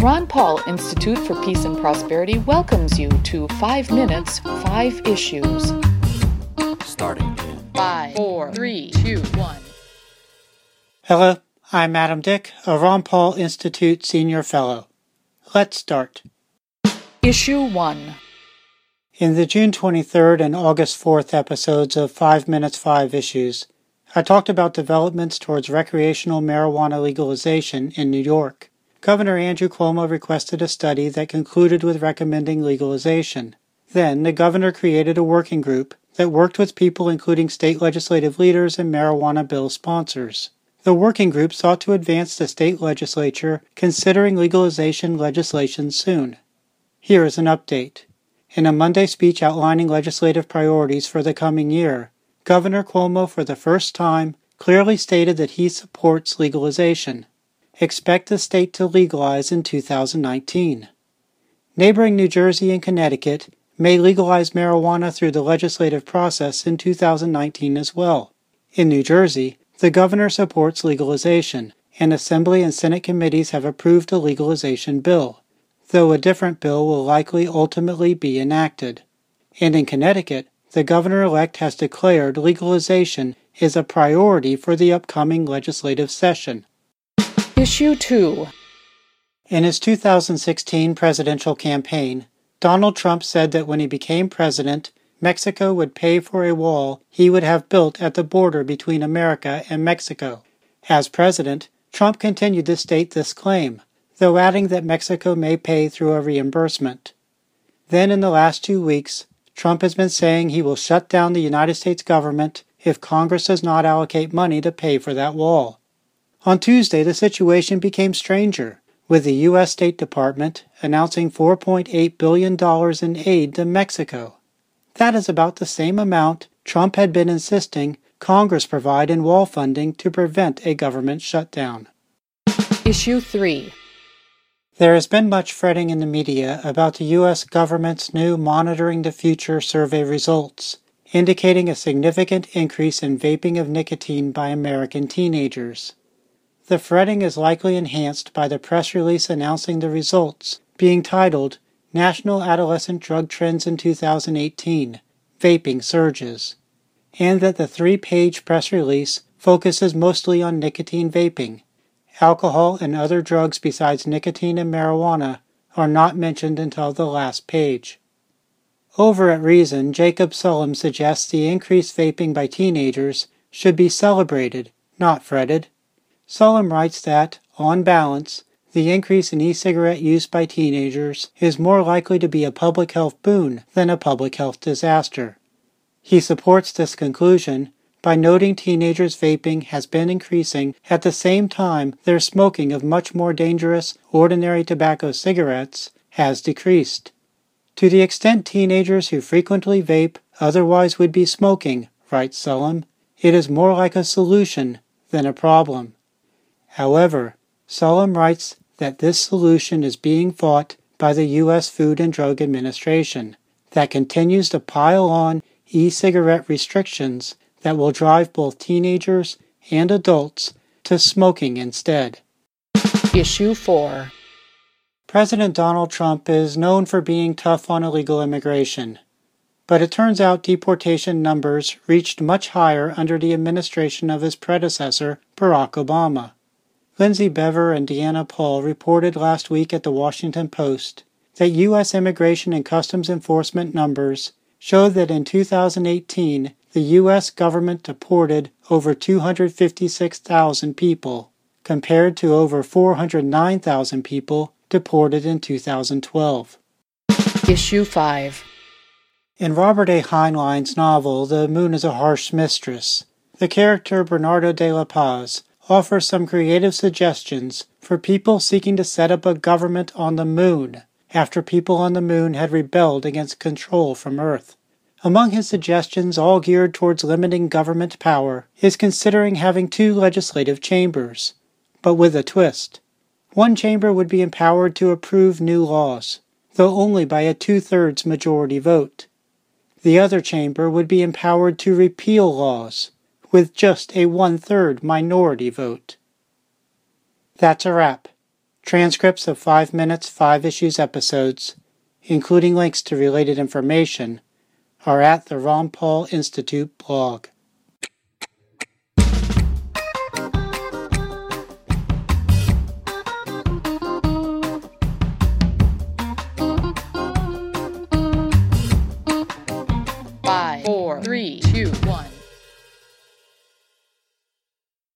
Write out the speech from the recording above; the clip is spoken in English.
The Ron Paul Institute for Peace and Prosperity welcomes you to 5 Minutes, 5 Issues. Starting in 5, 4, 3, 2, 1. Hello, I'm Adam Dick, a Ron Paul Institute Senior Fellow. Let's start. Issue 1. In the June 23rd and August 4th episodes of 5 Minutes, 5 Issues, I talked about developments towards recreational marijuana legalization in New York. Governor Andrew Cuomo requested a study that concluded with recommending legalization. Then, the governor created a working group that worked with people including state legislative leaders and marijuana bill sponsors. The working group sought to advance the state legislature considering legalization legislation soon. Here is an update. In a Monday speech outlining legislative priorities for the coming year, Governor Cuomo, for the first time, clearly stated that he supports legalization. Expect the state to legalize in 2019. Neighboring New Jersey and Connecticut may legalize marijuana through the legislative process in 2019 as well. In New Jersey, the governor supports legalization, and Assembly and Senate committees have approved a legalization bill, though a different bill will likely ultimately be enacted. And in Connecticut, the governor-elect has declared legalization is a priority for the upcoming legislative session. Issue 2. In his 2016 presidential campaign, Donald Trump said that when he became president, Mexico would pay for a wall he would have built at the border between America and Mexico. As president, Trump continued to state this claim, though adding that Mexico may pay through a reimbursement. Then in the last 2 weeks, Trump has been saying he will shut down the United States government if Congress does not allocate money to pay for that wall. On Tuesday, the situation became stranger, with the U.S. State Department announcing $4.8 billion in aid to Mexico. That is about the same amount Trump had been insisting Congress provide in wall funding to prevent a government shutdown. Issue 3. There has been much fretting in the media about the U.S. government's new Monitoring the Future survey results, indicating a significant increase in vaping of nicotine by American teenagers. The fretting is likely enhanced by the press release announcing the results, being titled, National Adolescent Drug Trends in 2018, Vaping Surges, and that the 3-page press release focuses mostly on nicotine vaping. Alcohol and other drugs besides nicotine and marijuana are not mentioned until the last page. Over at Reason, Jacob Sullum suggests the increased vaping by teenagers should be celebrated, not fretted. Sullum writes that, on balance, the increase in e-cigarette use by teenagers is more likely to be a public health boon than a public health disaster. He supports this conclusion by noting teenagers' vaping has been increasing at the same time their smoking of much more dangerous ordinary tobacco cigarettes has decreased. To the extent teenagers who frequently vape otherwise would be smoking, writes Sullum, it is more like a solution than a problem. However, Sullum writes that this solution is being fought by the U.S. Food and Drug Administration that continues to pile on e-cigarette restrictions that will drive both teenagers and adults to smoking instead. Issue 4. President Donald Trump is known for being tough on illegal immigration, but it turns out deportation numbers reached much higher under the administration of his predecessor, Barack Obama. Lindsay Bever and Deanna Paul reported last week at the Washington Post that U.S. Immigration and Customs Enforcement numbers showed that in 2018, the U.S. government deported over 256,000 people, compared to over 409,000 people deported in 2012. Issue 5. In Robert A. Heinlein's novel, The Moon is a Harsh Mistress, the character Bernardo de la Paz offers some creative suggestions for people seeking to set up a government on the moon after people on the moon had rebelled against control from Earth. Among his suggestions, all geared towards limiting government power, is considering having 2 legislative chambers, but with a twist. One chamber would be empowered to approve new laws, though only by a 2/3 majority vote. The other chamber would be empowered to repeal laws, with just a 1/3 minority vote. That's a wrap. transcripts of 5 Minutes, 5 Issues episodes, including links to related information, are at the Ron Paul Institute blog.